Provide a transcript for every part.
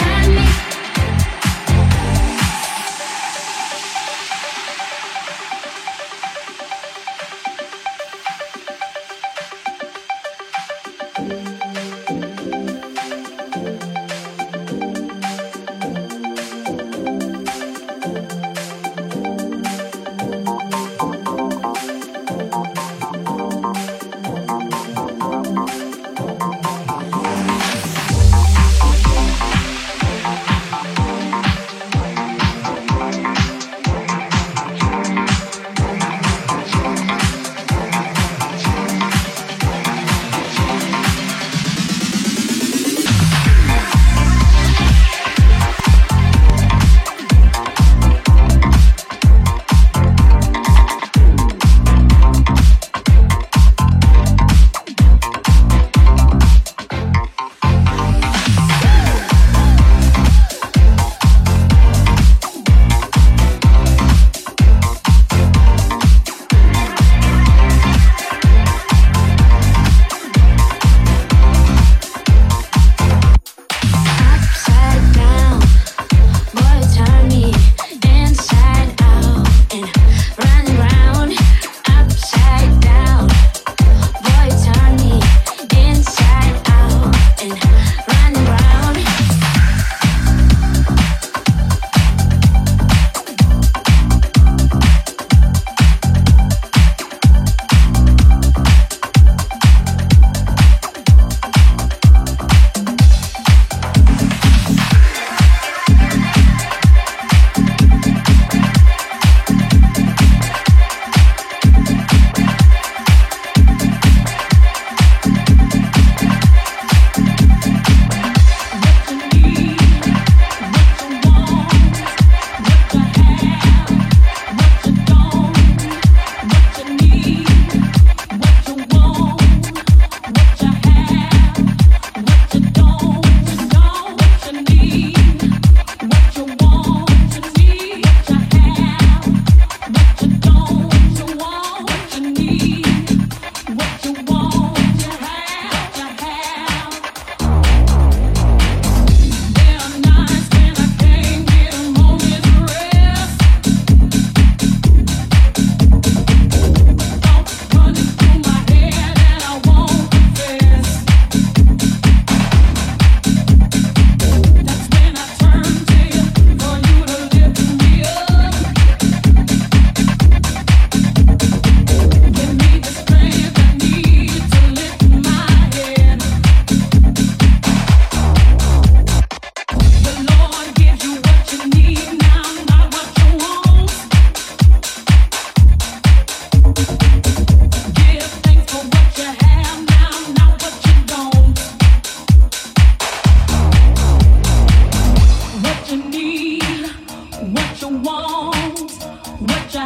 Turn me.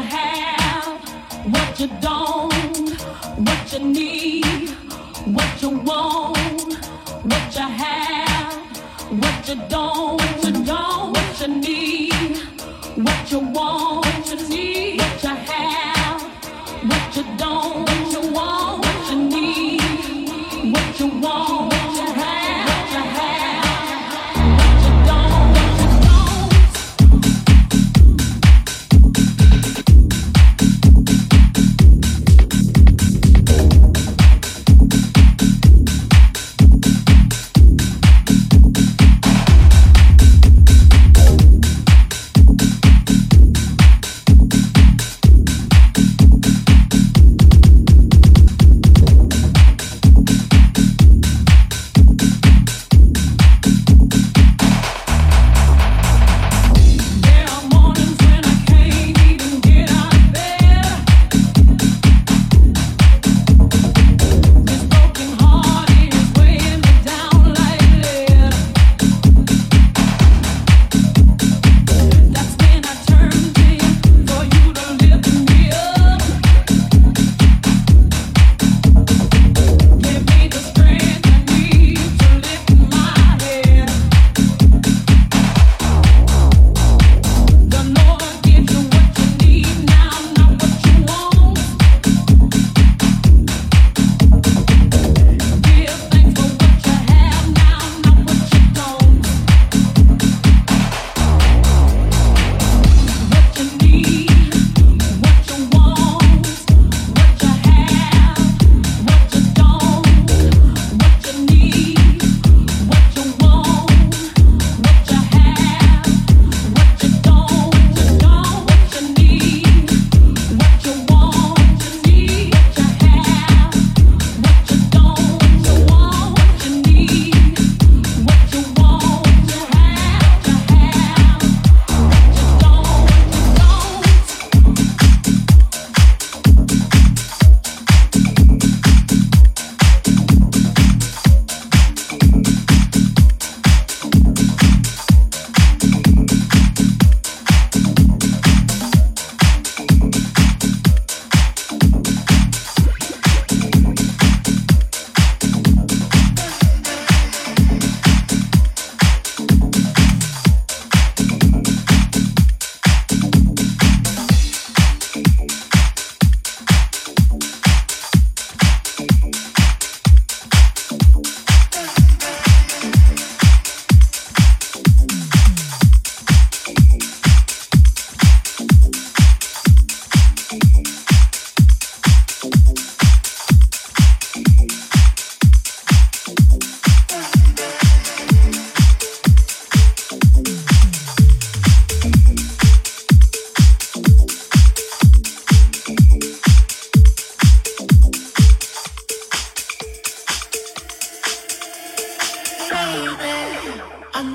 have, what you don't, what you need, what you want, what you have, what you don't, what you need, what you want, what you need, what you have, what you don't, what you want, what you need, what you want.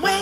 Wait.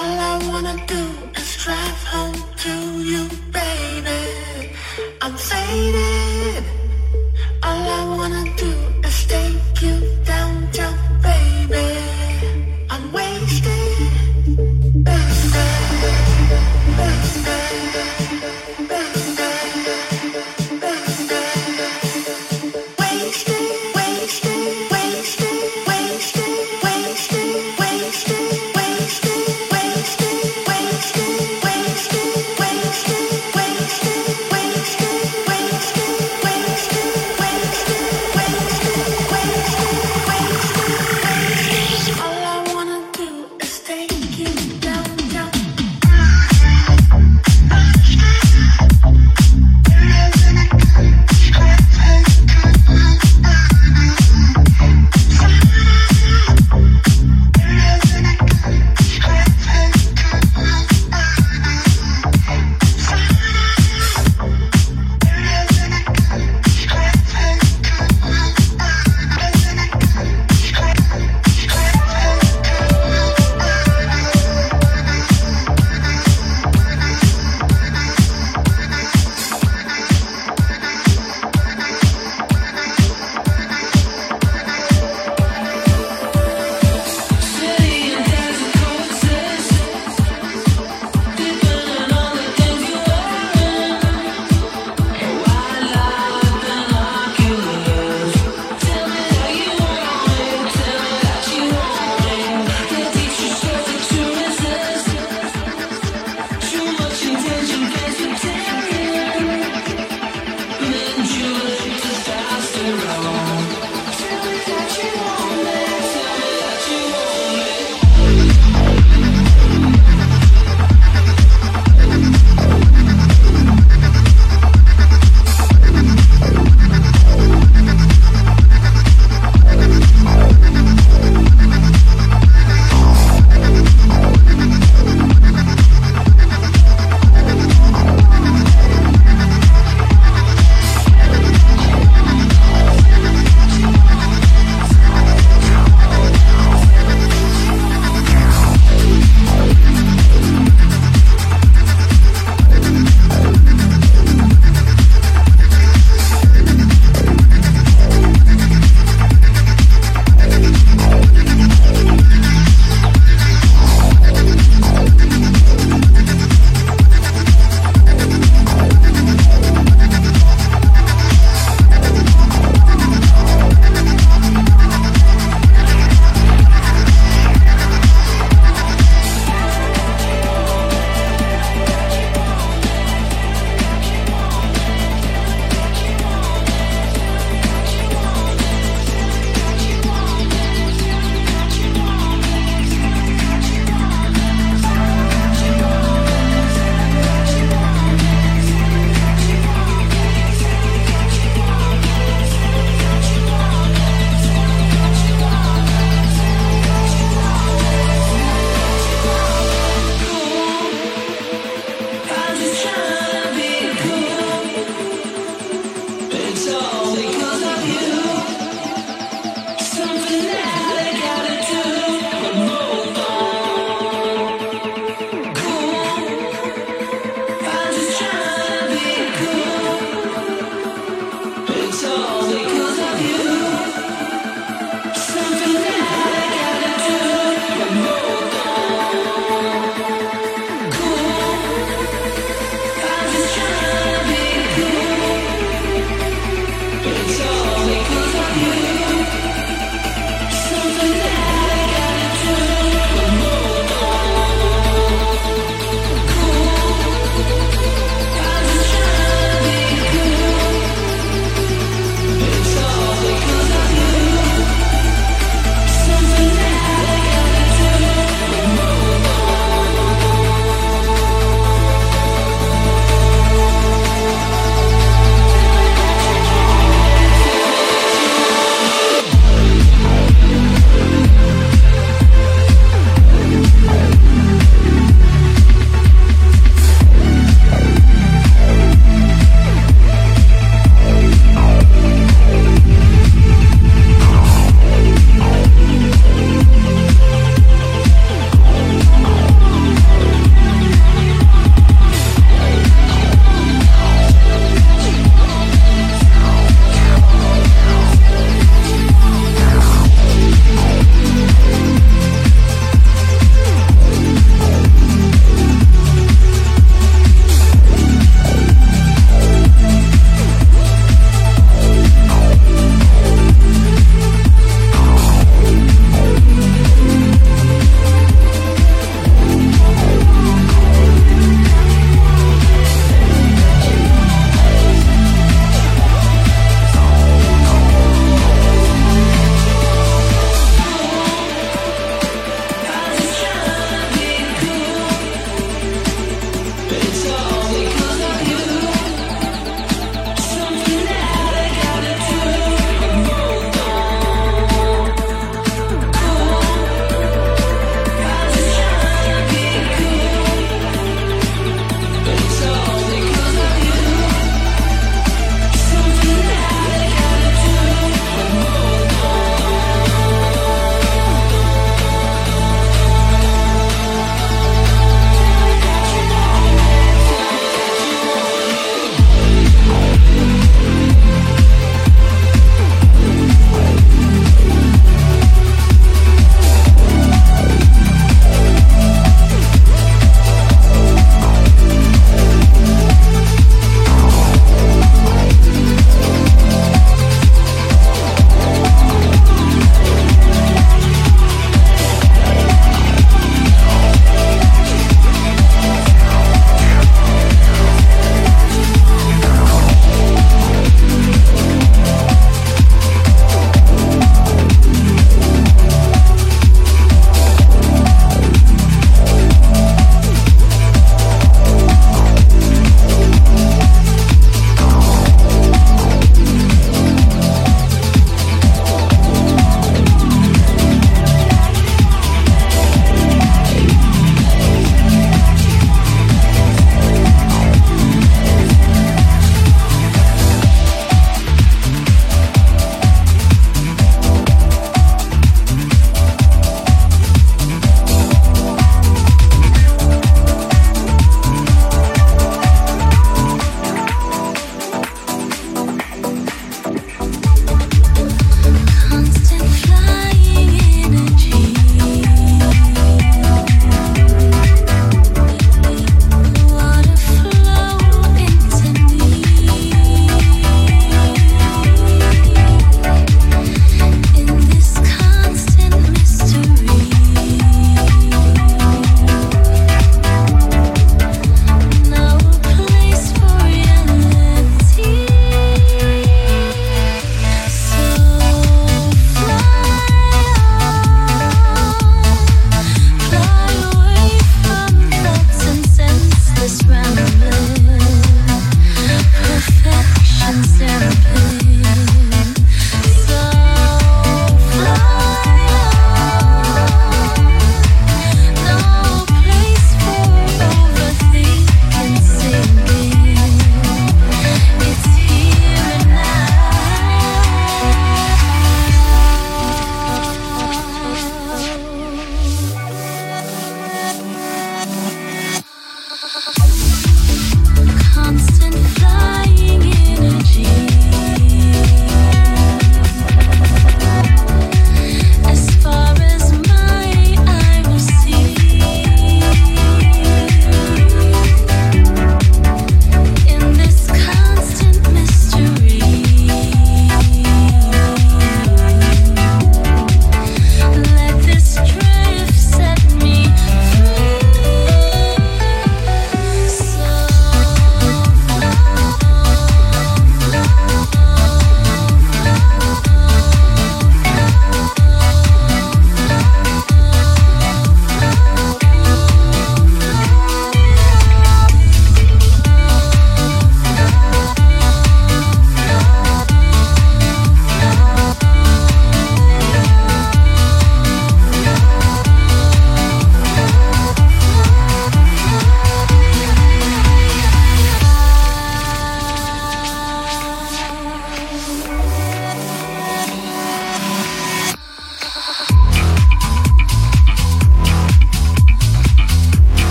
All I wanna do is drive home to you, baby. I'm faded. All I wanna do is take you downtown, baby. I'm wasted,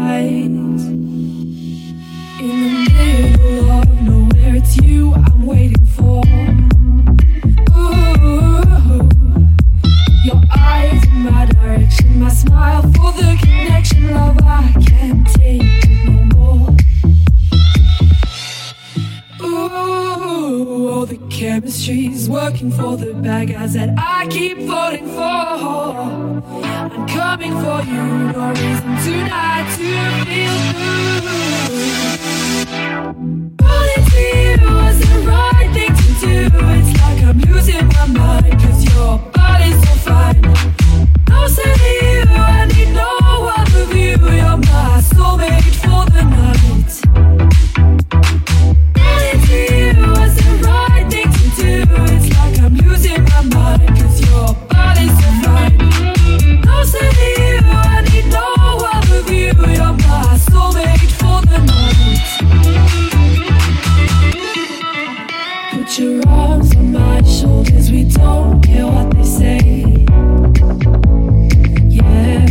lights. In the middle of nowhere, it's you I'm waiting for. Ooh, your eyes in my direction, my smile for the connection. Love, I can't take it no more. Ooh, all the chemistry's working for the bad guys that I keep falling for. I'm coming for you, no reason tonight to feel blue. Running to you was the right thing to do. It's like I'm losing my mind, cause your body's so fine. Closer to you, I need no other view. You're my soulmate for the night. Running to you was the right thing to do. It's like I'm losing my mind, cause your body's so fine. Closer to you, I need no other view. You're my soulmate for the night. Put your arms on my shoulders, we don't care what they say. Yeah,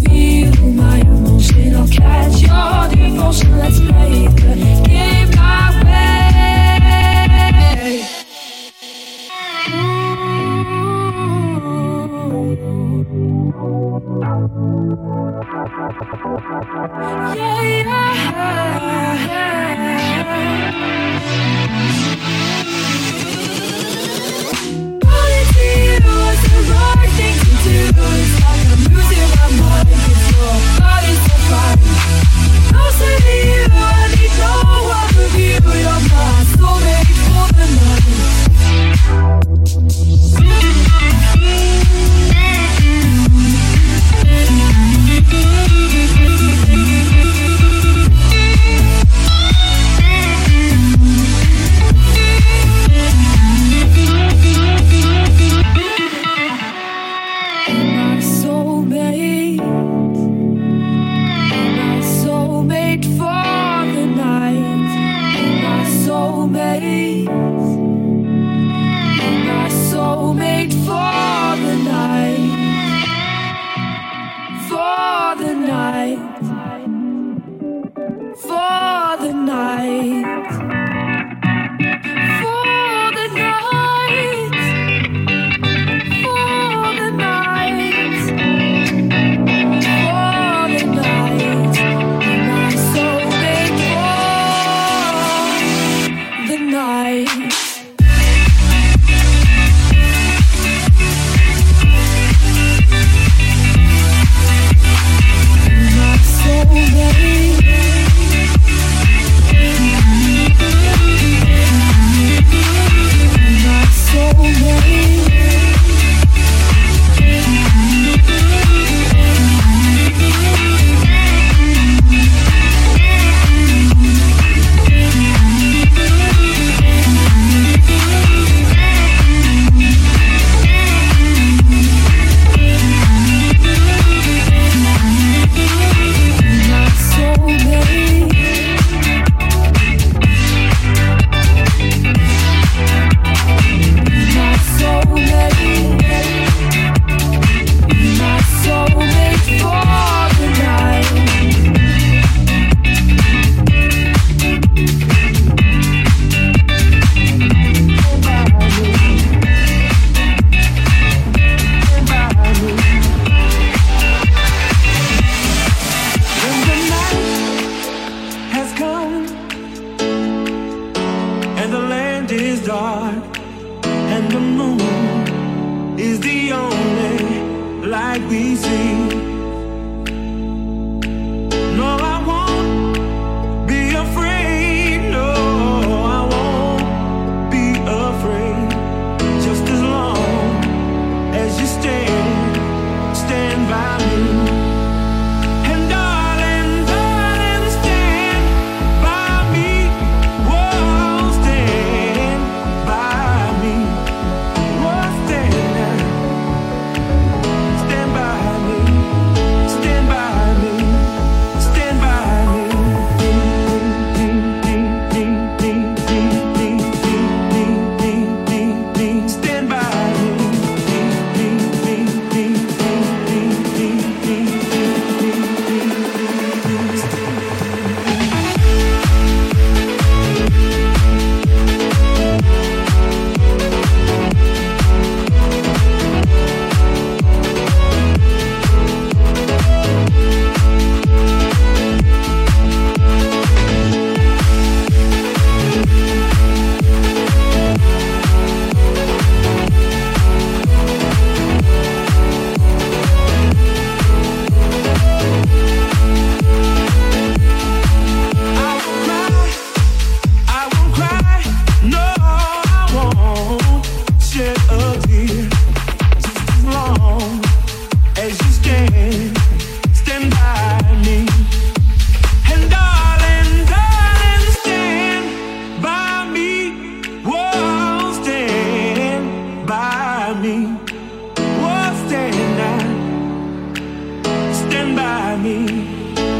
feel my emotion, I'll catch your devotion. Let's play the game my way. Yeah, yeah. Running to you was the right thing to do. It's like I'm losing my mind, cause your body's so fine. Closer to you, I need no other view. You're my soulmate for the night. My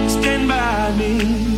stand by me.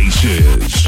Spices.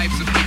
Technical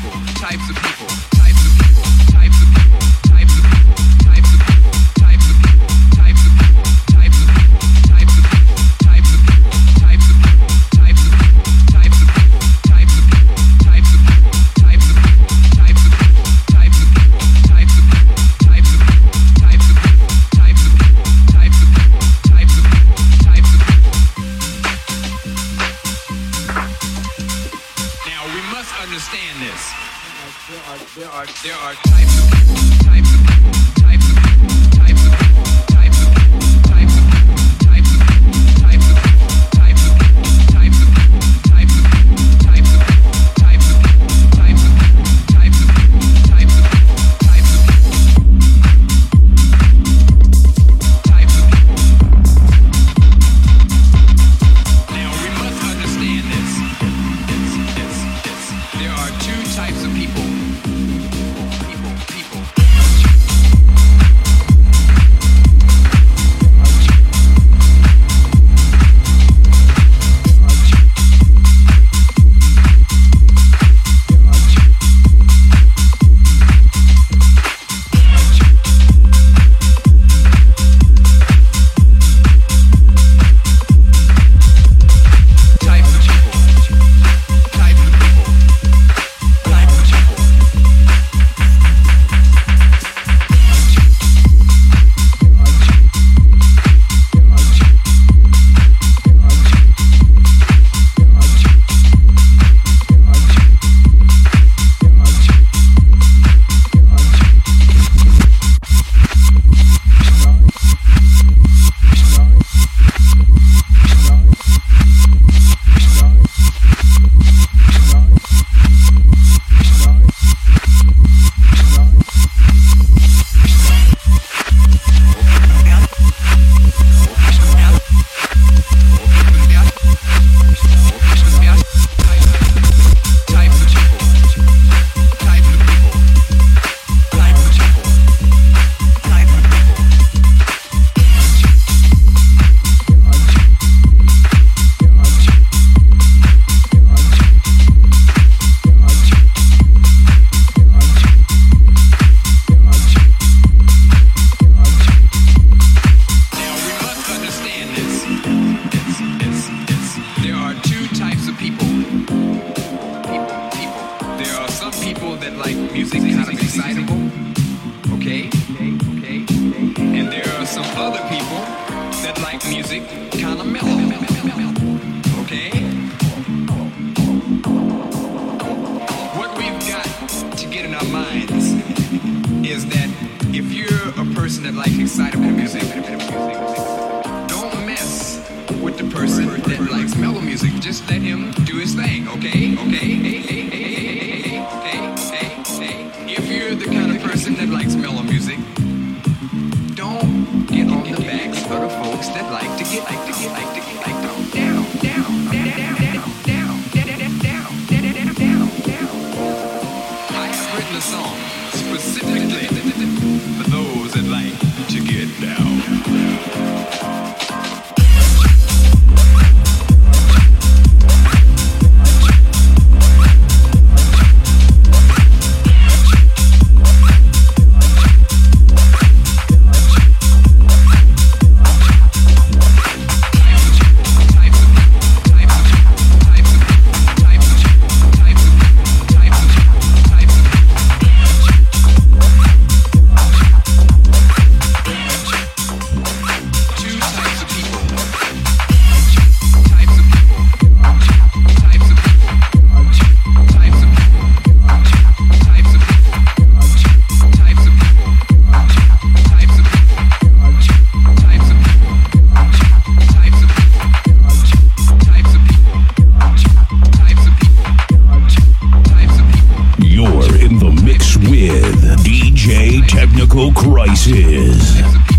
Crisis.